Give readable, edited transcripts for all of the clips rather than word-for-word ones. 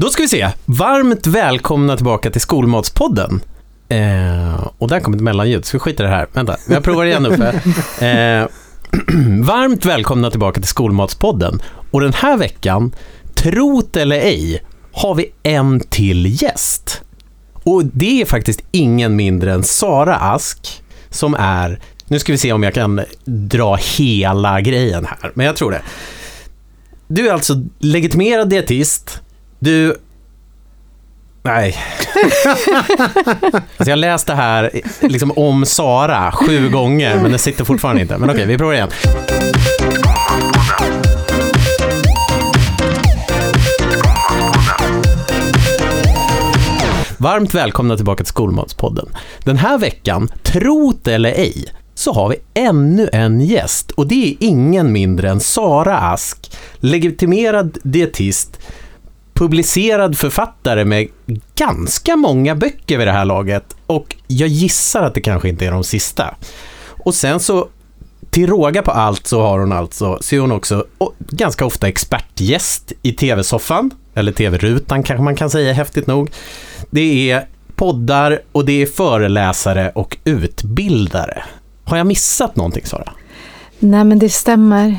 Då ska vi se. Varmt välkomna tillbaka till Skolmatspodden. Och där kommer ett mellanljud, så vi skiter i det här. Vänta, jag provar igen uppe. Varmt välkomna tillbaka till Skolmatspodden. Och den här veckan, trot eller ej, har vi en till gäst. Och det är faktiskt ingen mindre än Sara Ask, som är... Nu ska vi se om jag kan dra hela grejen här, men jag tror det. Du är alltså legitimerad dietist. Du... Nej. Jag läste här liksom om Sara 7 gånger, men det sitter fortfarande inte. Men okej, vi provar igen. Varmt välkomna tillbaka till Skolmatspodden. Den här veckan, trot eller ej, så har vi ännu en gäst. Och det är ingen mindre än Sara Ask, legitimerad dietist, publicerad författare med ganska många böcker vid det här laget. Och jag gissar att det kanske inte är de sista. Och sen så, till råga på allt, så har hon alltså, så är hon också ganska ofta expertgäst i tv-soffan. Eller tv-rutan kanske man kan säga, häftigt nog. Det är poddar och det är föreläsare och utbildare. Har jag missat någonting, Sara? Nej, men det stämmer.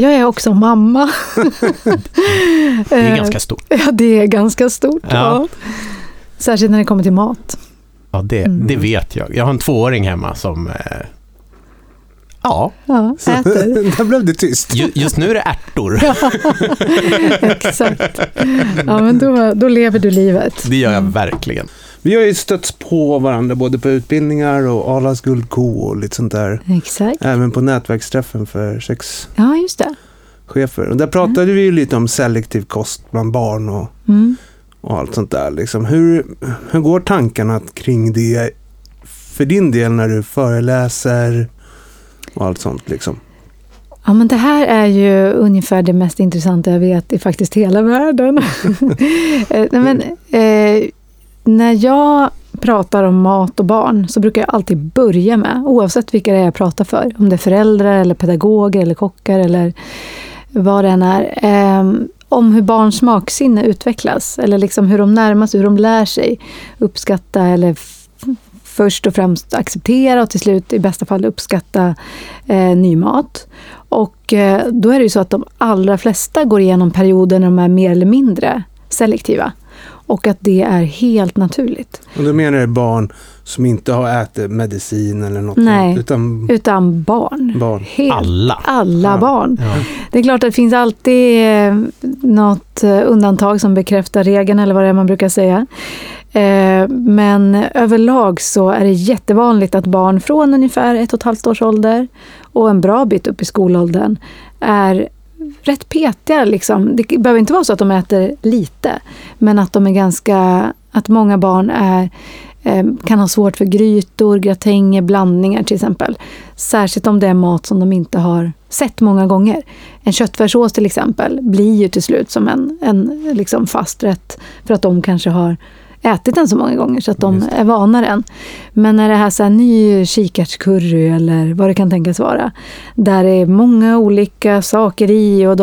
Jag är också mamma. Det är ganska stort. Ja, det är ganska stort. Ja. Ja. Särskilt när det kommer till mat. Ja, det vet jag. Jag har en 2-åring hemma som... Ja, äter. Där blev det tyst. Just nu är det ärtor. Ja, exakt. Ja, men då lever du livet. Det gör jag verkligen. Vi har ju stötts på varandra både på utbildningar och Alas Guldko och lite sånt där. Exakt. Även på nätverksträffen för sex. Ja, just det. Chefer. Och där pratade vi ju lite om selektiv kost bland barn och allt sånt där. Liksom. Hur går tankarna kring det för din del när du föreläser och allt sånt liksom? Ja, men det här är ju ungefär det mest intressanta jag vet i faktiskt hela världen. När jag pratar om mat och barn så brukar jag alltid börja med, oavsett vilka det är jag pratar för, om det är föräldrar eller pedagoger eller kockar eller vad det än är, om hur barns smaksinne utvecklas eller liksom hur de närmas, hur de lär sig uppskatta eller först och främst acceptera och till slut i bästa fall uppskatta ny mat. Och då är det ju så att de allra flesta går igenom perioder när de är mer eller mindre selektiva. Och att det är helt naturligt. Och då menar du barn som inte har ätit medicin eller något? Nej, utan barn. Helt, alla barn. Ja. Det är klart att det finns alltid något undantag som bekräftar regeln eller vad det är man brukar säga. Men överlag så är det jättevanligt att barn från ungefär 1,5 års ålder och en bra bit upp i skolåldern är rätt petiga liksom. Det behöver inte vara så att de äter lite, men att de är ganska, att många barn är, kan ha svårt för grytor, gratänger, blandningar till exempel. Särskilt om det är mat som de inte har sett många gånger. En köttfärssås till exempel blir ju till slut som en liksom fast rätt för att de kanske har ätit den så många gånger så att de är vana den. Men när det här så här ny kikärtscurry eller vad det kan tänkas vara, där det är många olika saker i och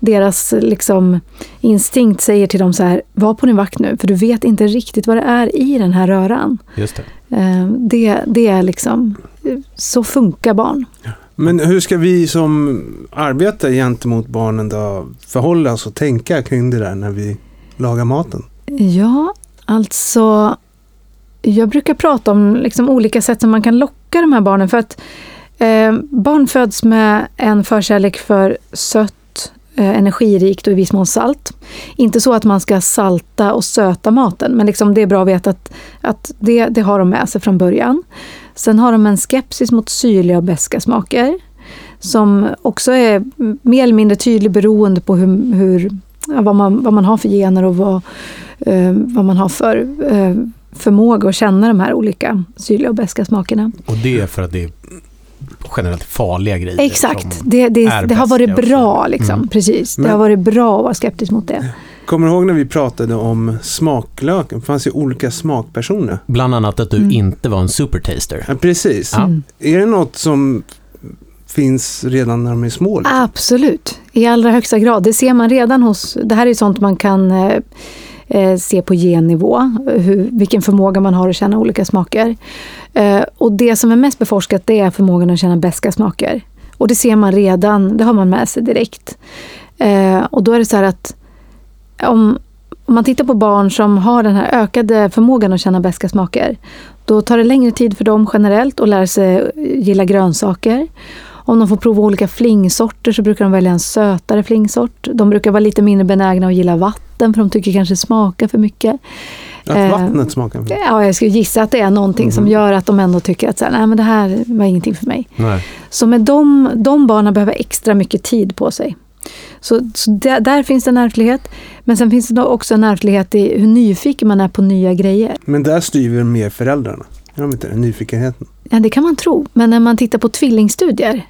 deras liksom instinkt säger till dem så här, var på din vakt nu, för du vet inte riktigt vad det är i den här röran. Just det. Det är liksom, så funkar barn. Ja. Men hur ska vi som arbetar gentemot barnen då förhålla oss och tänka kring det där när vi lagar maten? Ja, alltså jag brukar prata om liksom olika sätt som man kan locka de här barnen, för att barn föds med en förkärlek för sött, energirikt och i viss mån salt. Inte så att man ska salta och söta maten, men liksom det är bra att veta att det har de med sig från början. Sen har de en skepsis mot syrliga och beska smaker som också är mer eller mindre tydlig beroende på hur vad man har för gener och vad man har för förmåga att känna de här olika syrliga och beska smakerna. Och det är för att det är generellt farliga grejer. Exakt, det har varit bra liksom, precis. Men, det har varit bra att vara skeptisk mot det. Kommer du ihåg när vi pratade om smaklöken? Det fanns ju olika smakpersoner. Bland annat att du inte var en supertaster. Ja, precis. Mm. Är det något som finns redan när de är små. Liksom. Absolut, i allra högsta grad. Det ser man redan hos, det här är sånt man kan se på gennivå, vilken förmåga man har att känna olika smaker. Och det som är mest beforskat, det är förmågan att känna bästa smaker. Och det ser man redan, det har man med sig direkt. Och då är det så här att om man tittar på barn som har den här ökade förmågan att känna bästa smaker, då tar det längre tid för dem generellt att lära sig gilla grönsaker. Om de får prova olika flingsorter så brukar de välja en sötare flingsort. De brukar vara lite mindre benägna att gilla vatten för de tycker kanske smakar för mycket. Att vattnet smakar för mycket? Ja, jag skulle gissa att det är någonting som gör att de ändå tycker att så här, nej, men det här var ingenting för mig. Nej. Så med de barnen behöver extra mycket tid på sig. Så där finns det en ärftlighet. Men sen finns det också en ärftlighet i hur nyfiken man är på nya grejer. Men där styr vi mer föräldrarna. Är de inte den nyfikenheten? Ja, det kan man tro. Men när man tittar på tvillingstudier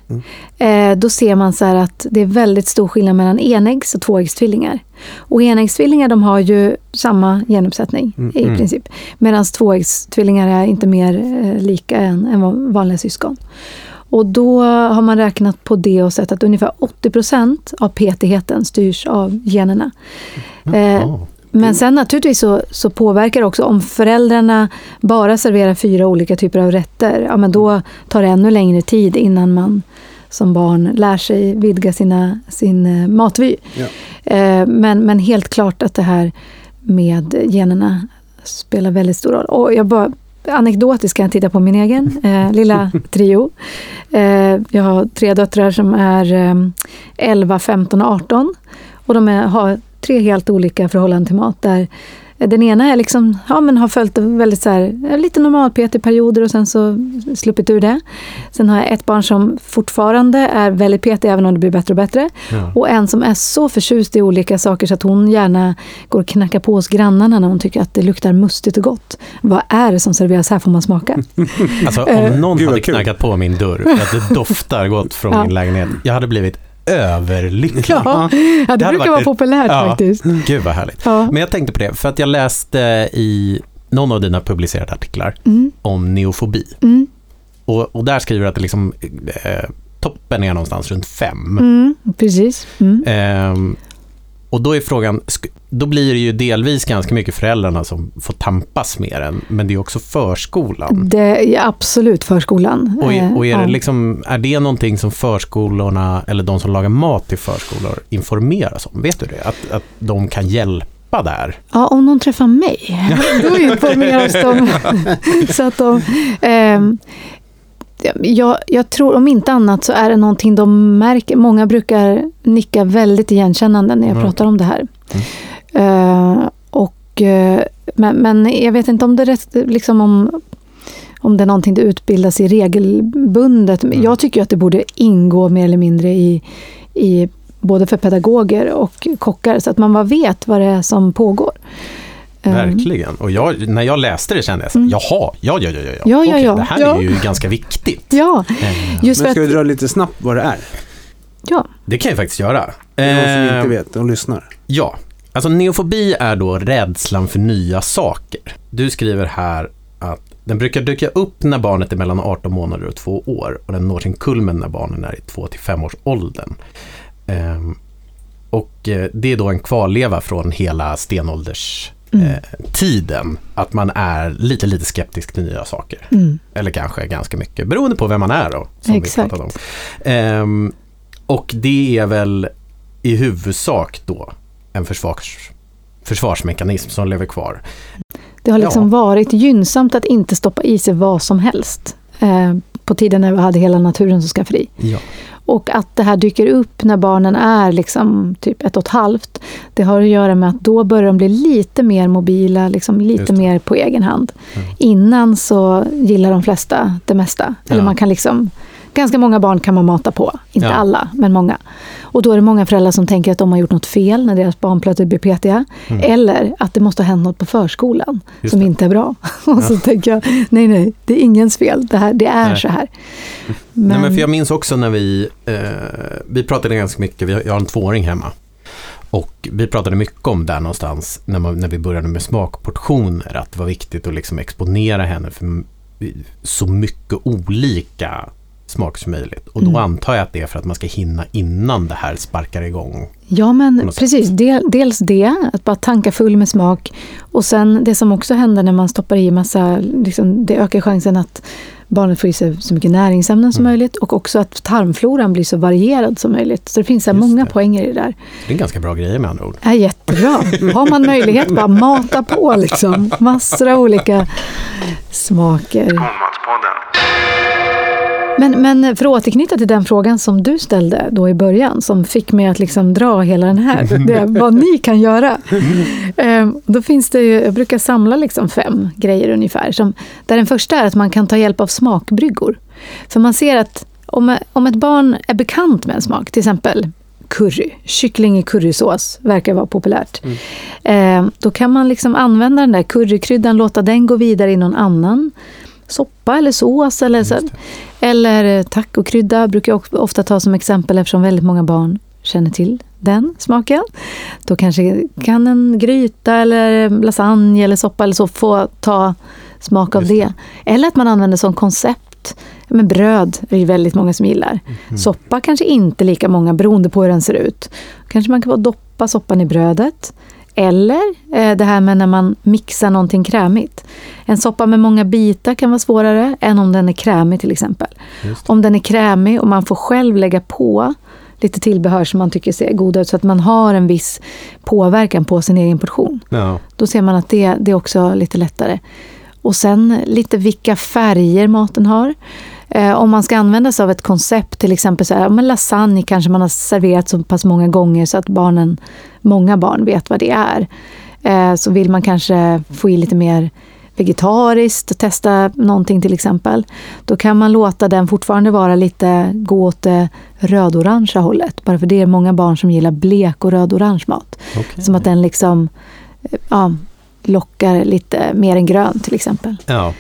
då ser man så här att det är väldigt stor skillnad mellan enäggs- och tvåäggstvillingar. Och enäggstvillingar, de har ju samma genuppsättning i princip. Medan tvåäggstvillingar är inte mer lika än vanliga syskon. Och då har man räknat på det och sett att ungefär 80% av petigheten styrs av generna. Men sen naturligtvis så påverkar det också om föräldrarna bara serverar 4 olika typer av rätter. Ja, men då tar det ännu längre tid innan man som barn lär sig vidga sin matvy. Ja. Men helt klart att det här med generna spelar väldigt stor roll. Och jag bara... anekdotiskt kan jag titta på min egen lilla trio. Jag har 3 döttrar som är 11, 15 och 18. Och de har 3 helt olika förhållanden till mat. Där den ena är liksom, har följt väldigt så här, lite normalpet i perioder och sen så sluppit ur det. Sen har jag ett barn som fortfarande är väldigt petig även om det blir bättre och bättre. Ja. Och en som är så förtjust i olika saker så att hon gärna går och knackar på hos grannarna när hon tycker att det luktar mustigt och gott. Vad är det som serveras här, får man smaka? Alltså om någon hade knackat på min dörr att det doftar gott från min lägenhet, jag hade blivit överlycklig. Ja, det brukar vara populärt faktiskt. Gud vad härligt. Ja. Men jag tänkte på det, för att jag läste i någon av dina publicerade artiklar om neofobi. Och där skriver du att det liksom, toppen är någonstans runt 5. Precis. Och då är frågan, då blir det ju delvis ganska mycket föräldrarna som får tampas med den, men det är också förskolan. Det är absolut förskolan. Och är det liksom, är det någonting som förskolorna eller de som lagar mat till förskolor informeras om? Vet du det? Att de kan hjälpa där? Ja, om de träffar mig då informeras de. Så att de... Jag tror om inte annat så är det någonting de märker. Många brukar nicka väldigt igenkännande när jag pratar om det här. Men jag vet inte om det är liksom om det är någonting det utbildas i regelbundet. Jag tycker att det borde ingå mer eller mindre i både för pedagoger och kockar så att man bara vet vad det är som pågår. Verkligen. Och när jag läste det kände jag så här, jaha, det här är ju ganska viktigt. Ja. Just men ska vi dra lite snabbt vad det är? Ja. Det kan jag faktiskt göra. Det är någon som inte vet och lyssnar. Ja, alltså neofobi är då rädslan för nya saker. Du skriver här att den brukar dyka upp när barnet är mellan 18 månader och 2 år och den når sin kulmen när barnen är i 2-5 års åldern. Och det är då en kvarleva från hela stenålders tiden, att man är lite skeptisk till nya saker. Eller kanske ganska mycket, beroende på vem man är då, som exakt. Vi pratade om. Och det är väl i huvudsak då en försvarsmekanism som lever kvar. Det har liksom varit gynnsamt att inte stoppa i sig vad som helst på tiden när vi hade hela naturen som ska fri. Ja. Och att det här dyker upp när barnen är liksom typ 1,5, det har att göra med att då börjar de bli lite mer mobila, liksom lite mer på egen hand. Innan så gillar de flesta det mesta. Ja. Eller man kan liksom, ganska många barn kan man mata på. Inte alla, men många. Och då är det många föräldrar som tänker att de har gjort något fel när deras barn plötsligt blir petiga. Eller att det måste hända något på förskolan som inte är bra. Och så tänker jag, nej, det är ingens fel. Det är så här. Men för jag minns också när vi pratade ganska mycket, jag har en 2-åring hemma. Och vi pratade mycket om där någonstans när vi började med smakportioner. Att det var viktigt att liksom exponera henne för så mycket olika smak som möjligt. Och då antar jag att det är för att man ska hinna innan det här sparkar igång. Ja, men precis. Dels det, att bara tanka full med smak. Och sen det som också händer när man stoppar i massa, liksom, det ökar chansen att barnet får i sig så mycket näringsämnen som möjligt. Och också att tarmfloran blir så varierad som möjligt. Så det finns så många poänger i det där. Det är ganska bra grejer med andra ord. Ja, jättebra. Har man möjlighet bara mata på liksom. Massor av olika smaker. Men för att återknyta till den frågan som du ställde då i början, som fick mig att liksom dra hela den här, det är vad ni kan göra. Då finns det ju, jag brukar samla liksom 5 grejer ungefär. Där den första är att man kan ta hjälp av smakbryggor. För man ser att om ett barn är bekant med en smak, till exempel curry, kyckling i currysås verkar vara populärt. Då kan man liksom använda den där currykryddan, låta den gå vidare i någon annan soppa eller sås eller tacokrydda brukar jag ofta ta som exempel eftersom väldigt många barn känner till den smaken. Då kanske kan en gryta eller lasagne eller soppa eller så få ta smak av det. Eller att man använder som koncept. Men bröd är ju väldigt många som gillar. Soppa kanske inte lika många beroende på hur den ser ut. Kanske man kan bara doppa soppan i brödet. Eller det här med när man mixar någonting krämigt. En soppa med många bitar kan vara svårare än om den är krämig till exempel. Om den är krämig och man får själv lägga på lite tillbehör som man tycker ser god ut så att man har en viss påverkan på sin egen portion. Då ser man att det är också lite lättare. Och sen lite vilka färger maten har. Om man ska använda sig av ett koncept, till exempel så här, men lasagne kanske man har serverat så pass många gånger så att många barn vet vad det är. Så vill man kanske få i lite mer vegetariskt och testa någonting till exempel. Då kan man låta den fortfarande vara lite, gå åt det rödorangea hållet. Bara för det är många barn som gillar blek och rödorange mat. Okay. Som att den liksom lockar lite mer än grön till exempel. Ja.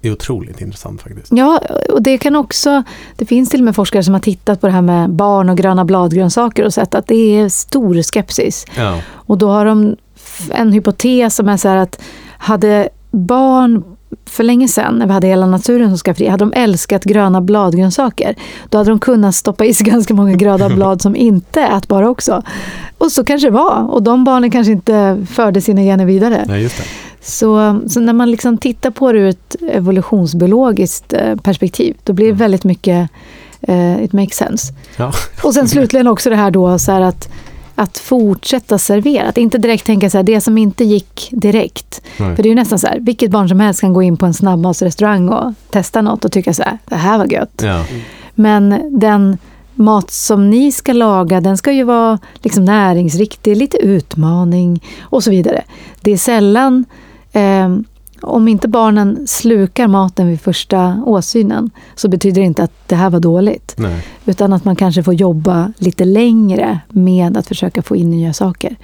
Det är otroligt intressant faktiskt. Ja, och det kan också, det finns till och med forskare som har tittat på det här med barn och gröna bladgrönsaker och sett att det är stor skepsis. Ja. Och då har de en hypotes som är så här att hade barn för länge sedan, när vi hade hela naturen som ska fri, hade de älskat gröna bladgrönsaker, då hade de kunnat stoppa i sig ganska många gröna blad som inte är ätbara också. Och så kanske det var. Och de barnen kanske inte förde sina gener vidare. Ja, just det. Så när man liksom tittar på det ur ett evolutionsbiologiskt perspektiv, då blir det väldigt mycket it makes sense. Ja. Och sen slutligen också det här då så här att fortsätta servera. Att inte direkt tänka så här, det som inte gick direkt. Nej. För det är ju nästan så här, vilket barn som helst kan gå in på en snabbmatsrestaurang och testa något och tycka så här, det här var gött. Ja. Men den mat som ni ska laga, den ska ju vara liksom näringsriktig, lite utmaning och så vidare. Det är sällan, om inte barnen slukar maten vid första åsynen, så betyder det inte att det här var dåligt. Nej. Utan att man kanske får jobba lite längre med att försöka få in nya saker.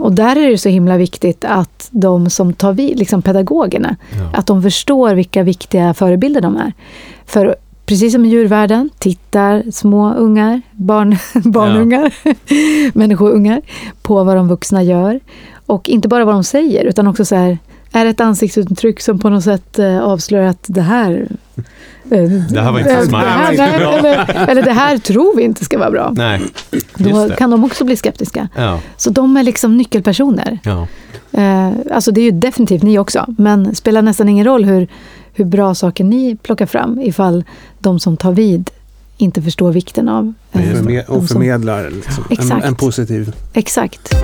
Och där är det så himla viktigt att de som tar vid, liksom pedagogerna, att de förstår vilka viktiga förebilder de är. För precis som i djurvärlden tittar små ungar, barnungar, människoungar på vad de vuxna gör. Och inte bara vad de säger utan också så här, är det ett ansiktsuttryck som på något sätt avslöjar att det här var inte så smart. Eller det här tror vi inte ska vara bra. Nej, då kan de också bli skeptiska. Ja. Så de är liksom nyckelpersoner. Ja. Alltså det är ju definitivt ni också. Men spelar nästan ingen roll hur bra saker ni plockar fram ifall de som tar vid inte förstår vikten av och förmedlar liksom, en positiv. Exakt.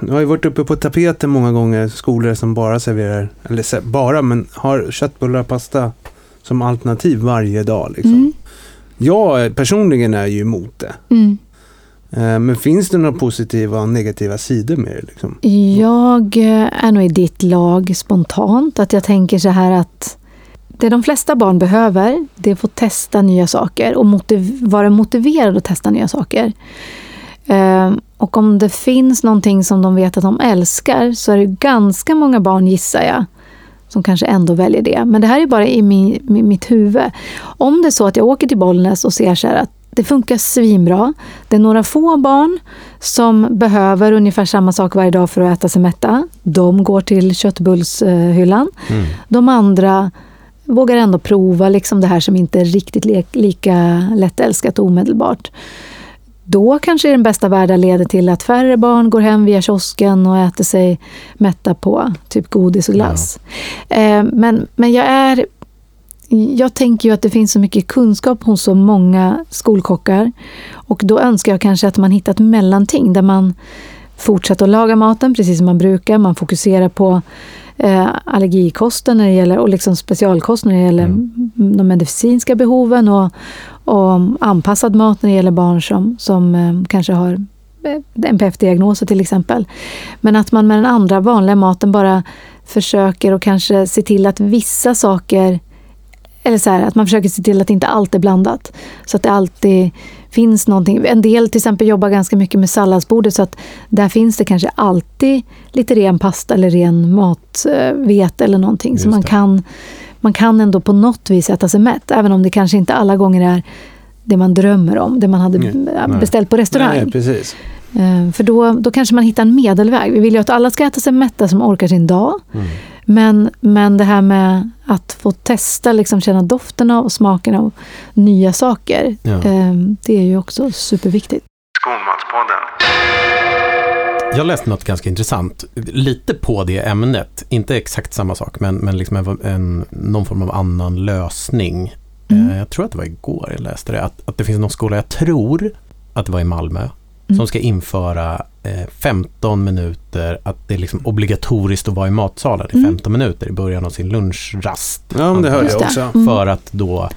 Jag har ju varit uppe på tapeten många gånger, skolor som bara serverar, eller bara, men har köttbullar och pasta som alternativ varje dag liksom. Jag personligen är ju emot det. Men finns det några positiva och negativa sidor med det liksom? Jag är nog i ditt lag spontant, att jag tänker så här att det de flesta barn behöver, det är att få testa nya saker och vara motiverad att testa nya saker. Och om det finns någonting som de vet att de älskar, så är det ganska många barn, gissar jag, som kanske ändå väljer det. Men det här är bara i mitt huvud. Om det är så att jag åker till Bollnäs och ser så här att Det funkar svinbra. Det är några få barn som behöver ungefär samma sak varje dag för att äta sig mätta. De går till köttbullshyllan. Mm. De andra vågar ändå prova liksom det här som inte är riktigt lika lättälskat omedelbart. Då kanske den bästa världen leder till att färre barn går hem via kiosken och äter sig mätta på typ godis och glass. Ja. Men jag tänker ju att det finns så mycket kunskap hos så många skolkockar, och då önskar jag kanske att man hittar ett mellanting där man fortsätter att laga maten precis som man brukar. Man fokuserar på allergikosten när det gäller, och liksom specialkost när det gäller de medicinska behoven, och anpassad mat när det gäller barn som kanske har NPF-diagnoser till exempel. Men att man med den andra vanliga maten bara försöker och kanske se till att vissa saker, eller så här, att man försöker se till att inte allt är blandat. Så att det alltid finns någonting. En del till exempel jobbar ganska mycket med salladsbordet, så att där finns det kanske alltid lite ren pasta eller ren matvete eller någonting. Just så man kan ändå på något vis äta sig mätt. Även om det kanske inte alla gånger är det man drömmer om. Det man hade beställt på restaurang. Nej, precis. För då kanske man hittar en medelväg. Vi vill ju att alla ska äta sig mätta som orkar sin dag. Mm. Men det här med att få testa, liksom känna doften av och smaken av nya saker, det är ju också superviktigt. Skolmatspodden. Jag läste något ganska intressant, lite på det ämnet, inte exakt samma sak, men liksom någon form av annan lösning. Jag tror att det var igår jag läste det, att det finns någon skola, jag tror att det var i Malmö, som ska införa 15 minuter, att det är liksom obligatoriskt att vara i matsalen i 15 minuter i början av sin lunchrast. Ja, men det hör jag också. För att då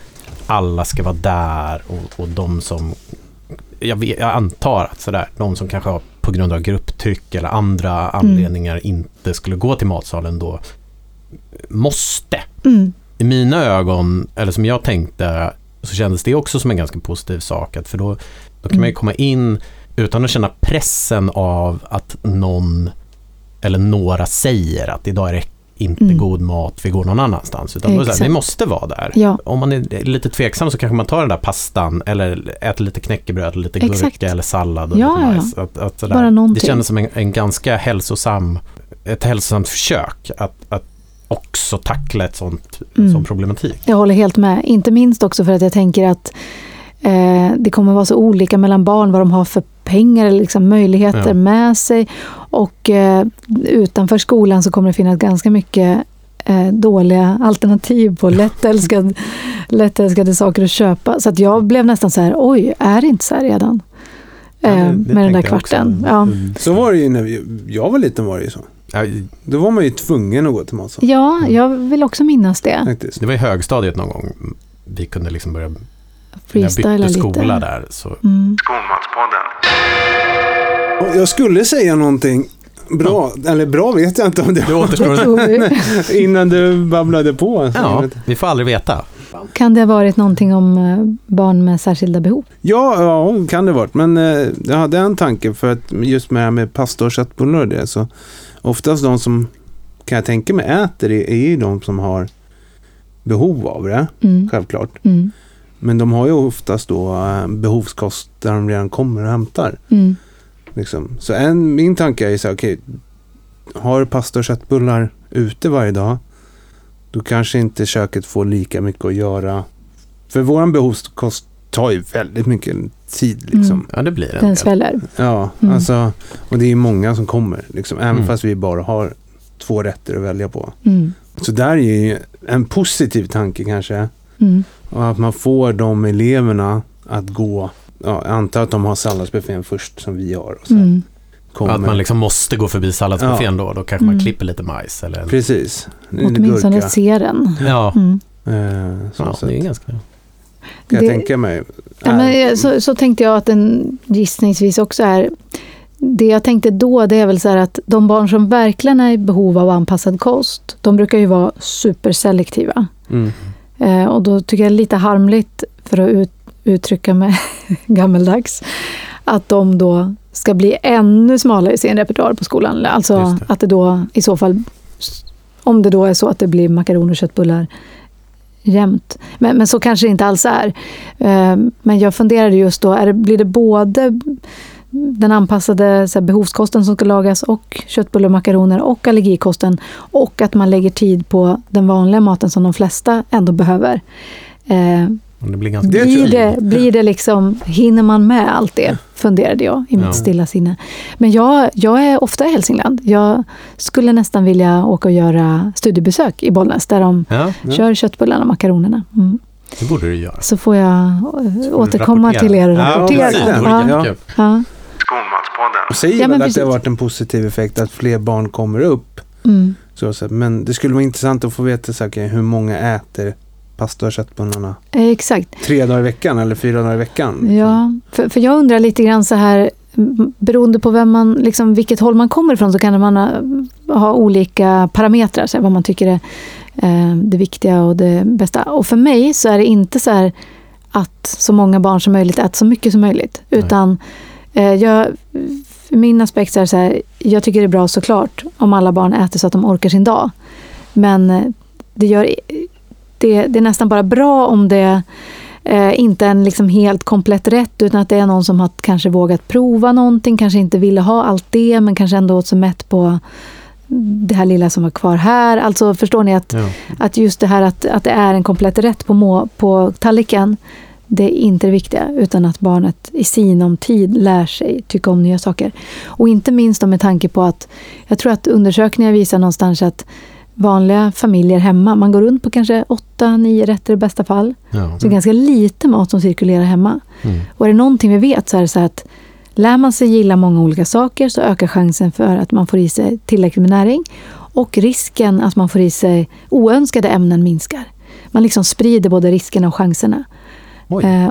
alla ska vara där, och de som jag antar att sådär, de som kanske har på grund av grupptryck eller andra anledningar inte skulle gå till matsalen då måste. I mina ögon, eller som jag tänkte, så kändes det också som en ganska positiv sak, att för då kan man ju komma in utan att känna pressen av att någon eller några säger att idag är det inte god mat, vi går någon annanstans. Utan då är det så här, vi måste vara där. Ja. Om man är lite tveksam så kanske man tar den där pastan eller äter lite knäckebröd, lite gurka eller sallad. Och lite att sådär. Det kändes som en ganska hälsosamt försök att också tackla en sån problematik. Jag håller helt med. Inte minst också för att jag tänker att det kommer vara så olika mellan barn vad de har för pengar eller liksom möjligheter med sig, och utanför skolan så kommer det finnas ganska mycket dåliga alternativ på lättälskade saker att köpa, så att jag blev nästan så här: oj, är det inte så här redan? Det med den där kvarten. Ja. Så var det ju när jag var liten, var det ju så. Då var man ju tvungen att gå till matsalen. Ja, jag vill också minnas det. Faktiskt. Det var i högstadiet någon gång vi kunde liksom börja freestyla lite. Jag bytte skola lite. Där. Så. Skolmatspodden. Jag skulle säga någonting bra, eller bra vet jag inte om det återstår innan du babblade på. Ja, vi får aldrig veta. Kan det ha varit någonting om barn med särskilda behov? Ja, kan det ha varit. Men jag hade en tanke för att just med det här med pasta och köttbullar, det så oftast de som kan jag tänka mig äter det är de som har behov av det, självklart. Mm. Men de har ju oftast då behovskost där de redan kommer och hämtar. Mm. Liksom. Så min tanke är så här, har pasta och köttbullar ute varje dag, då kanske inte köket får lika mycket att göra. För våran behovskost tar ju väldigt mycket tid. Liksom. Ja, det blir det. Den sväller. Ja, alltså, och det är många som kommer. Liksom, även fast vi bara har 2 rätter att välja på. Mm. Så där är ju en positiv tanke kanske. Mm. Och att man får de eleverna att gå, jag antar att de har salladsbuffén först som vi har, och sen att man liksom måste gå förbi salladsbuffén då kanske man klipper lite majs eller precis, åtminstone ser den. Ja. Så det är ganska kan jag tänka mig. Ja, men så tänkte jag att en gissningsvis också är det jag tänkte då, det är väl så här att de barn som verkligen är i behov av anpassad kost, de brukar ju vara superselektiva. Och då tycker jag det är lite harmligt, för att uttrycka mig gammeldags, att de då ska bli ännu smalare i sin repertoar på skolan. Alltså det. Att det då i så fall, om det då är så att det blir makaroner och köttbullar jämt. Men så kanske det inte alls är. Men jag funderade just då, blir det både den anpassade så här, behovskosten som ska lagas och köttbullar och makaroner och allergikosten och att man lägger tid på den vanliga maten som de flesta ändå behöver. Det blir ganska blir det liksom, hinner man med allt det, funderade jag i mitt stilla sinne. Men jag är ofta i Hälsingland. Jag skulle nästan vilja åka och göra studiebesök i Bollnäs där de kör köttbullarna och makaronerna. Mm. Det borde du göra. Så får jag återkomma till er och rapportera. Ja. Skolmatspodden. Säger väl att det har varit en positiv effekt att fler barn kommer upp. Mm. Så, men det skulle vara intressant att få veta så här, hur många äter pasta och köttbullarna. Exakt. 3 dagar i veckan eller 4 dagar i veckan. Ja, för jag undrar lite grann så här, beroende på vem man, liksom, vilket håll man kommer ifrån så kan man ha olika parametrar, så här, vad man tycker är det viktiga och det bästa. Och för mig så är det inte så här att så många barn som möjligt äter så mycket som möjligt. Nej. Utan min aspekt är så här, jag tycker det är bra såklart om alla barn äter så att de orkar sin dag. Men det är nästan bara bra om det inte är en liksom helt komplett rätt, utan att det är någon som har kanske vågat prova någonting, kanske inte ville ha allt det, men kanske ändå åt sig mätt på det här lilla som var kvar här. Alltså förstår ni att just det här att det är en komplett rätt på tallriken, det är inte det viktiga, utan att barnet i sinom tid lär sig tycka om nya saker. Och inte minst med tanke på att jag tror att undersökningar visar någonstans att vanliga familjer hemma, man går runt på kanske 8-9 rätter i bästa fall. Så ganska lite mat som cirkulerar hemma. Mm. Och är det någonting vi vet så är det så att lär man sig gilla många olika saker så ökar chansen för att man får i sig tillräckligt med näring. Och risken att man får i sig oönskade ämnen minskar. Man liksom sprider både riskerna och chanserna.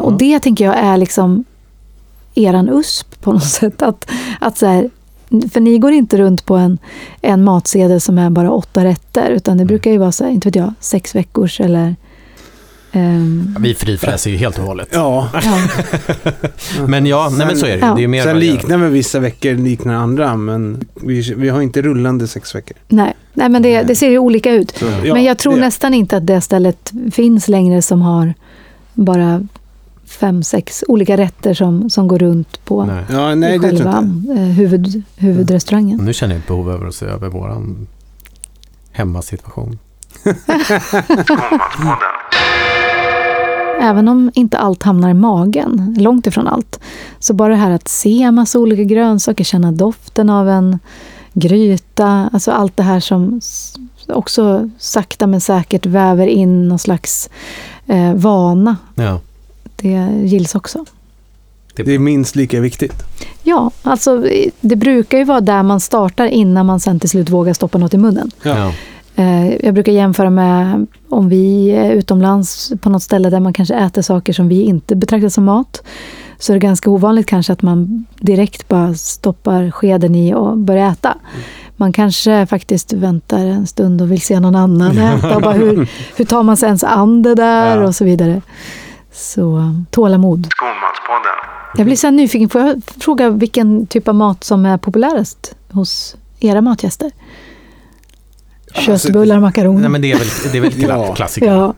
Och det tänker jag är liksom eran USP på något sätt. Att så här, för ni går inte runt på en matsedel som är bara 8 rätter, utan det brukar ju vara så här, inte vet jag, 6 veckors eller... Vi frifräser ju helt och hållet. Men men så är det. Det är mer sen liknar vi vissa veckor, liknar andra, men vi har inte rullande 6 veckor. Nej men det ser ju olika ut. Så, men jag tror nästan inte att det stället finns längre som har bara 5-6 olika rätter som går runt på själva huvudrestaurangen. Nu känner jag ett behov över att se över våran hemmasituation. Även om inte allt hamnar i magen, långt ifrån allt, så bara det här att se massa olika grönsaker, känna doften av en gryta, alltså allt det här som också sakta men säkert väver in någon slags vana. Ja. Det gills också. Det är minst lika viktigt. Ja, alltså det brukar ju vara där man startar innan man sen till slut vågar stoppa något i munnen. Ja. Jag brukar jämföra med om vi är utomlands på något ställe där man kanske äter saker som vi inte betraktar som mat, så är det ganska ovanligt kanske att man direkt bara stoppar skeden i och börjar äta. Man kanske faktiskt väntar en stund och vill se någon annan äta och bara hur tar man sig ens an det där och så vidare. Så tålamod. Jag blir så nyfiken, får jag fråga vilken typ av mat som är populärast hos era matgäster? Köttbullar och makaroner. Nej, men det är väl klassiker.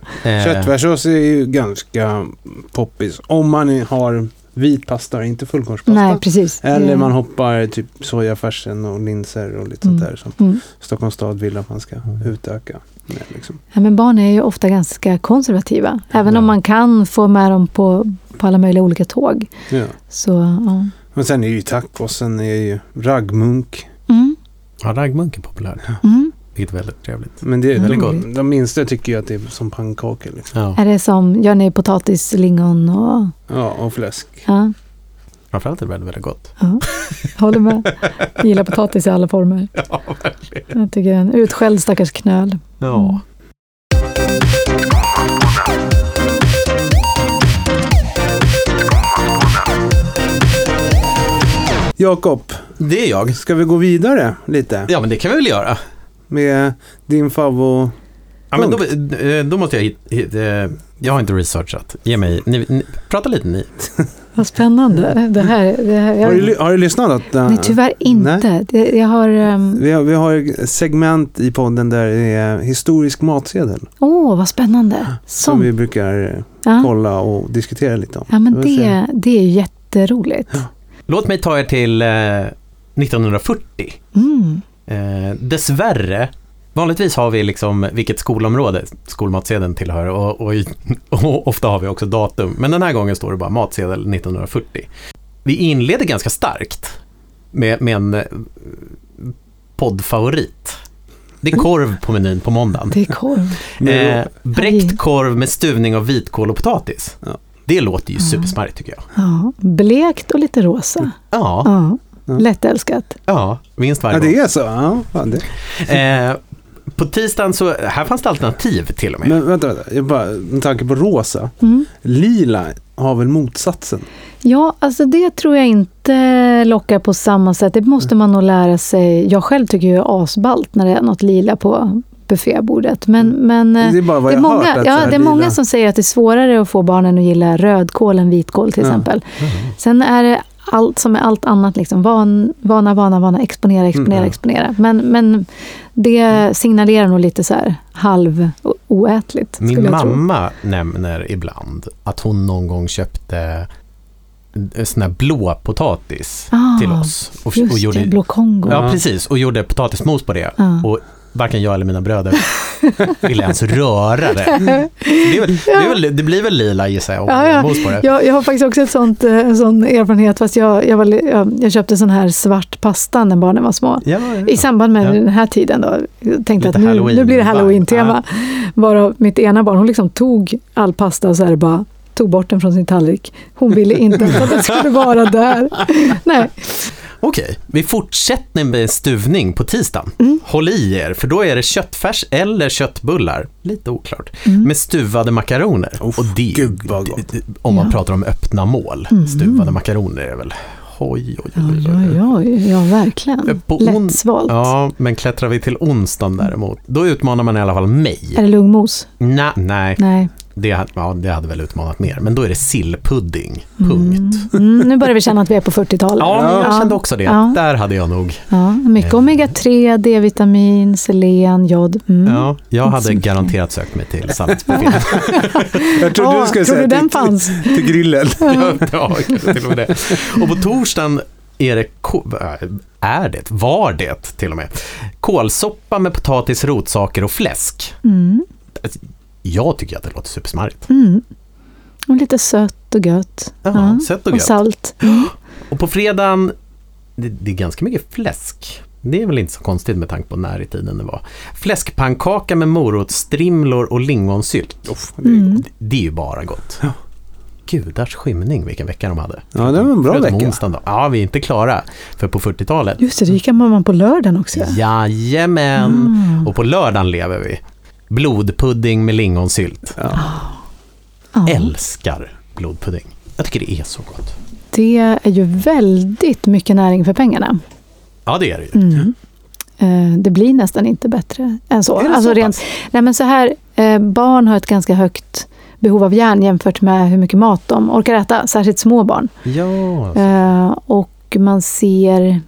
Köttfärssås är ju ganska poppis. Om man har vit pasta, inte fullkornspasta. Nej, precis. Eller man hoppar typ sojafärsen och linser och lite sånt där som Stockholms stad vill att man ska utöka. Nej, liksom. Ja, men barn är ju ofta ganska konservativa. Även om man kan få med dem på alla möjliga olika tåg. Ja. Så, Men sen är ju tacosen är ju raggmunk. Mm. Ja, raggmunk är populär. Ja. Mm. Vilket är väldigt trevligt. Men det är väldigt gott. De minsta tycker ju att det är som pannkakor. Liksom. Ja. Är det som, gör ni potatis, lingon och... Ja, och fläsk. Ja. Framförallt är det väldigt, väldigt gott. Ja. Håller med. Jag gillar potatis i alla former. Ja, verkligen. Jag tycker en utskälld stackars knöl. Ja. Mm. Jakob. Det är jag. Ska vi gå vidare lite? Ja, men det kan vi väl göra. Med din favorit. Ja, men då måste jag har inte researchat. Ge mig, prata lite ni. Vad spännande. Det här jag... har du lyssnat? Nej, tyvärr inte. Nej. Jag har, vi har segment i podden där det är historisk matsedel. Åh, vad spännande. Som vi brukar kolla och diskutera lite om. Ja, men det är jätteroligt. Ja. Låt mig ta er till 1940. Mm. Dessvärre, vanligtvis har vi liksom vilket skolområde skolmatsedeln tillhör och ofta har vi också datum. Men den här gången står det bara matsedel 1940. Vi inleder ganska starkt med en poddfavorit. Det är korv på menyn på måndagen. Det är korv. Bräckt korv med stuvning av vitkål och potatis. Ja. Det låter ju supersmarrigt tycker jag. Ja. Blekt och lite rosa. Ja. Ja. Lättälskat. Ja, minst varje gång. Ja, det är så. Ja, det. På tisdagen så, här fanns det alternativ till och med. Men vänta. Jag bara, med tanke på rosa. Mm. Lila har väl motsatsen? Ja, alltså det tror jag inte lockar på samma sätt. Det måste man nog lära sig. Jag själv tycker ju asballt när det är något lila på buffébordet. Men det är, bara vad det är många, hört, det är många som säger att det är svårare att få barnen att gilla rödkål än vitkål till exempel. Mm. Sen är det allt som är allt annat liksom vana exponera. Men det signalerar nog lite så här halv oätligt. Min mamma nämner ibland att hon någon gång köpte sån här blå potatis till oss och gjorde Blå Kongo. Ja, precis, och gjorde potatismos på det och varken jag eller mina bröder vill ens röra det. Det blir väl lila gissar jag. Jag har faktiskt också en sån erfarenhet fast jag köpte sån här svart pasta när barnen var små. Ja. I samband med den här tiden då. Jag tänkte lite att nu blir det Halloween-tema. Bara mitt ena barn, hon liksom tog all pasta och så här bara tog bort den från sin tallrik. Hon ville inte att det skulle vara där. Nej. Okej, vi fortsätter med stuvning på tisdagen. Mm. Håll i er, för då är det köttfärs eller köttbullar. Lite oklart. Mm. Med stuvade makaroner. Och det, gud vad gott. Om man pratar om öppna mål. Mm. Stuvade makaroner är väl... Oj, verkligen. Lättsvalt. Ja, men klättrar vi till onsdagen däremot. Då utmanar man i alla fall mig. Är det lungmos? Nej. Det hade väl utmanat mer. Men då är det sillpudding. Punkt. Mm. Nu börjar vi känna att vi är på 40-talet. Ja, jag kände också det. Ja. Där hade jag nog... Ja, mycket omega-3, D-vitamin, selen, jod. Mm. Ja, jag hade garanterat sökt mig till samhällsbuffén. Jag trodde du skulle säga den fanns. Till grillen. Ja, till och med det. Och på torsdagen var det till och med kålsoppa med potatis, rotsaker och fläsk. Mm. Jag tycker att det låter supersmarrigt. Mm. Och lite sött och gött. Aha, ja. Sött och gött. Och salt. Och på fredagen, det är ganska mycket fläsk. Det är väl inte så konstigt med tanke på när i tiden det var. Fläskpannkaka med morotstrimlor och lingonsylt. Det är ju bara gott. Ja. Gudars skymning, vilken vecka de hade. Ja, det var en bra vecka. Ja, vi är inte klara. För på 40-talet. Just det, det gick man på lördagen också. Jajamän. Mm. Och på lördagen lever vi. Blodpudding med lingonsylt. Ja. Älskar blodpudding. Jag tycker det är så gott. Det är ju väldigt mycket näring för pengarna. Ja, det är det ju. Mm. Det blir nästan inte bättre än så. Barn har ett ganska högt behov av järn jämfört med hur mycket mat de orkar äta. Särskilt små barn. Ja. Och man ser...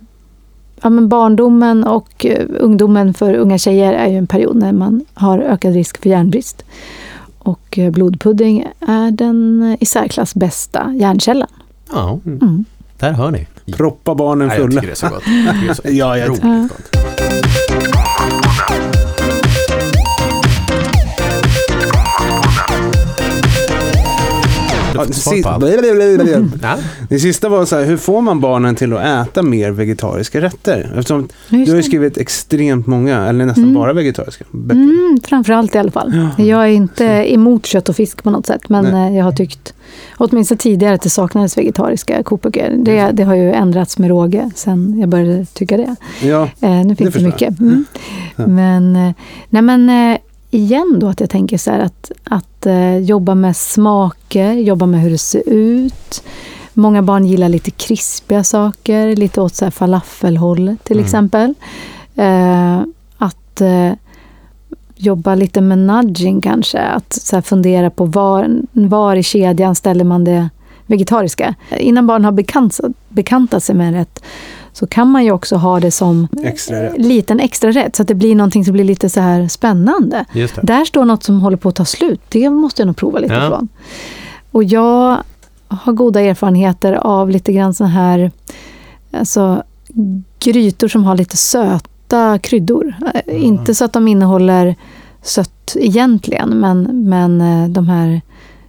Ja, men barndomen och ungdomen för unga tjejer är ju en period när man har ökad risk för järnbrist. Och blodpudding är den i särklass bästa järnkällan. Ja, där hör ni. Proppa barnen fulla. Jag tycker det är så gott. Ja, jag tycker det är gott. Det sista var så här, hur får man barnen till att äta mer vegetariska rätter? Eftersom du har ju skrivit extremt många, eller nästan bara vegetariska böcker. Mm, framförallt i alla fall. Ja. Jag är inte emot kött och fisk på något sätt, men jag har tyckt, åtminstone tidigare, att det saknades vegetariska kokböcker. Det har ju ändrats med råge sen jag började tycka det. Ja, nu finns det mycket. Mm. Ja. Men igen då att jag tänker så här att jobba med smaker, jobba med hur det ser ut. Många barn gillar lite krispiga saker, lite åt så här falafelhållet till exempel. Att jobba lite med nudging kanske, att så här fundera på var i kedjan ställer man det vegetariska. Innan barn har bekantat sig med en rätt så kan man ju också ha det som liten extra rätt. Så att det blir någonting som blir lite så här spännande. Där står något som håller på att ta slut. Det måste jag nog prova lite ifrån. Och jag har goda erfarenheter av lite grann så här, alltså grytor som har lite söta kryddor. Mm. Inte så att de innehåller sött egentligen, men de här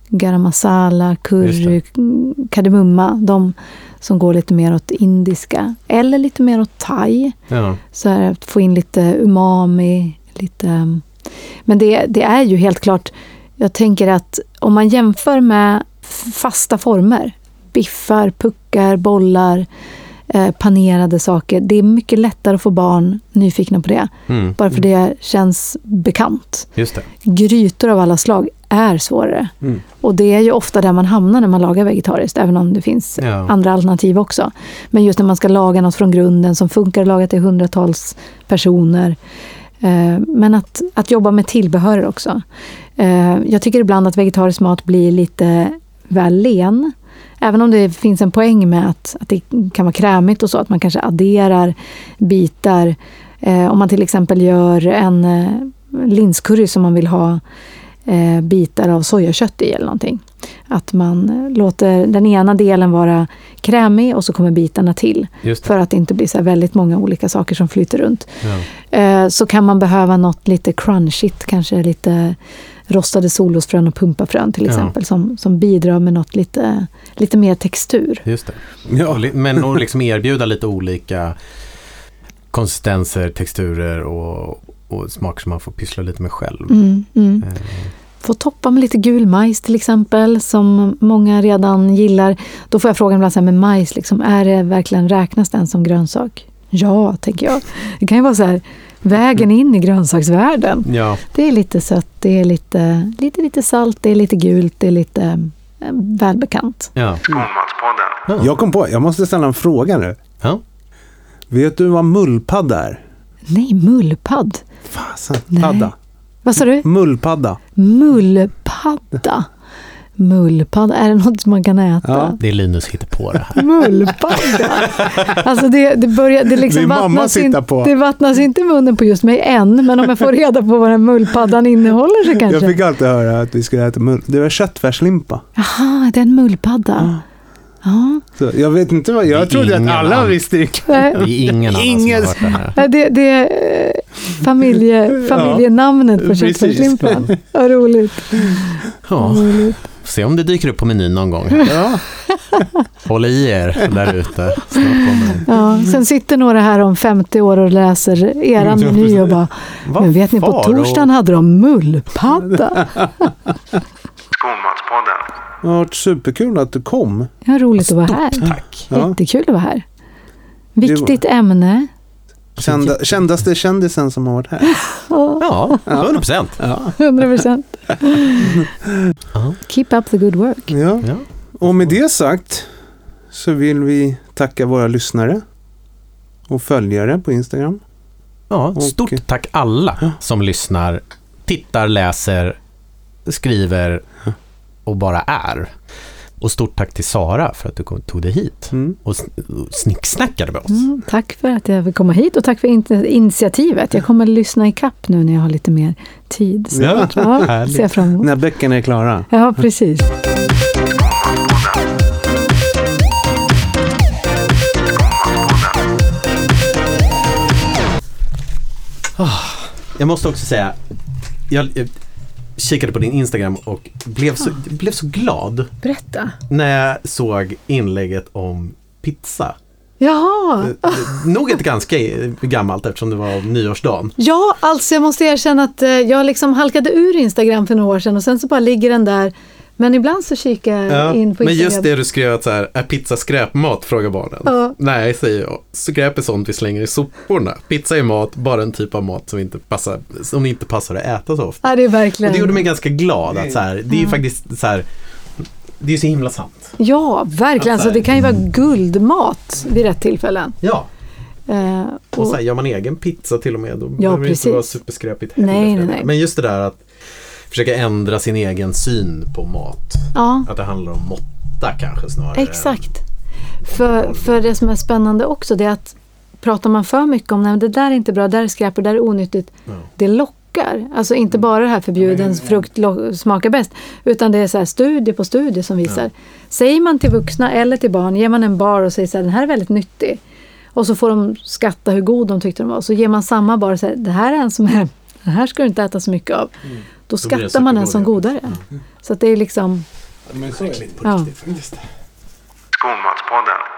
garam masala, curry, kardemumma, de som går lite mer åt indiska eller lite mer åt thai. Ja. Så här, att få in lite umami, lite. Men det är ju helt klart, jag tänker att om man jämför med fasta former, biffar, puckar, bollar, panerade saker, det är mycket lättare att få barn nyfikna på det. Mm. Bara för det känns bekant. Just det. Grytor av alla slag är svårare. Mm. Och det är ju ofta där man hamnar när man lagar vegetariskt, även om det finns andra alternativ också. Men just när man ska laga något från grunden som funkar lagat till hundratals personer. Men att jobba med tillbehör också. Jag tycker ibland att vegetarisk mat blir lite väl len. Även om det finns en poäng med att det kan vara krämigt och så, att man kanske adderar bitar. Om man till exempel gör en linskurry som man vill ha bitar av sojakött i eller någonting. Att man låter den ena delen vara krämig och så kommer bitarna till. För att det inte blir så här väldigt många olika saker som flyter runt. Ja. Så kan man behöva något lite crunchigt, kanske lite rostade solrosfrön och pumpafrön till exempel, som bidrar med något lite mer textur. Just det. Ja, men att liksom erbjuda lite olika konsistenser, texturer och smaker som man får pyssla lite med själv. Få toppa med lite gul majs till exempel, som många redan gillar. Då får jag frågan ibland så här, med majs, liksom, är det verkligen, räknas den som grönsak? Ja, tänker jag. Det kan ju vara så här, vägen in i grönsaksvärlden. Ja. Det är lite sött, det är lite salt, det är lite gult, det är lite välbekant. Ja. Jag kom på, jag måste ställa en fråga nu. Ja. Vet du vad mullpadd är? Nej, mullpadd. Fasen, padda. Vad sa du? Mullpadda. Mullpadda. Mullpadda, är det något som man kan äta? Ja, det är Linus hittar på det här. Mullpadda. Alltså det börjar, det liksom vattnas inte i munnen på just mig än, men om jag får reda på vad den mullpaddan innehåller så kanske. Jag fick alltid höra att vi skulle äta det var köttfärslimpa. Jaha, det är en mullpadda. Ja. Ja. Så, jag vet inte vad, jag trodde att alla visste det. Nej. Det är ingen som har hört det här. Det är familjenamnet på köttfärslimpan. Vad roligt. Ja. Se om det dyker upp på menyn någon gång. Ja. Håll i er där ute. Ja, sen sitter några här om 50 år och läser era meny och bara, men vet ni, på torsdagen hade de mullpadda. Skolmatspodden. Det har varit superkul att du kom. Ja, roligt att vara här. Tack. Jättekul att vara här. Viktigt ämne. Kändaste kändisen som har varit här. Ja, 100%. Ja. 100%. Keep up the good work. Ja. Och med det sagt så vill vi tacka våra lyssnare och följare på Instagram. Ja, stort tack alla som lyssnar, tittar, läser, skriver och bara är. Och stort tack till Sara för att du tog dig hit och snicksnackade med oss. Mm, tack för att jag fick komma hit och tack för initiativet. Jag kommer att lyssna i kapp nu när jag har lite mer tid. Så ser fram emot. När böckerna är klara. Ja, precis. Jag måste också säga, jag kikade på din Instagram och blev så glad. Berätta. När jag såg inlägget om pizza. Jaha. Nog inte ganska gammalt eftersom det var nyårsdagen. Ja, alltså jag måste erkänna att jag liksom halkade ur Instagram för några år sedan och sen så bara ligger den där. Men ibland så kikar jag in på Instagram. Men just det du skrev att så här, är pizza skräpmat? Frågar barnen. Ja. Nej, säger jag. Skräp är sånt vi slänger i soporna. Pizza är mat, bara en typ av mat som inte passar att äta så ofta. Ja, det är verkligen. Och det gjorde mig ganska glad att så här, det är ju faktiskt så här, det är så himla sant. Ja, verkligen. Så det kan ju vara guldmat vid rätt tillfällen. Ja. Och så här, gör man egen pizza till och med, då behöver det inte vara superskräpigt heller. Nej. Men just det där att försöka ändra sin egen syn på mat. Ja. Att det handlar om mått mätta kanske snarare. Exakt. För det som är spännande också, det är att pratar man för mycket om nej, det där är inte bra, där är skräp och där är onyttigt. Mm. Det lockar. Alltså inte bara det här förbjuden frukt smakar bäst, utan det är så här studie på studie som visar. Mm. Säger man till vuxna eller till barn, ger man en bar och säger så här, den här är väldigt nyttig. Och så får de skatta hur god de tyckte de var. Så ger man samma bar och säger, det här är en som är, det här ska du inte äta så mycket av. Mm. Då skattar man en som godare. Mm. Så att det är liksom... Ja, men så är det lite på riktigt faktiskt. Skolmatspodden.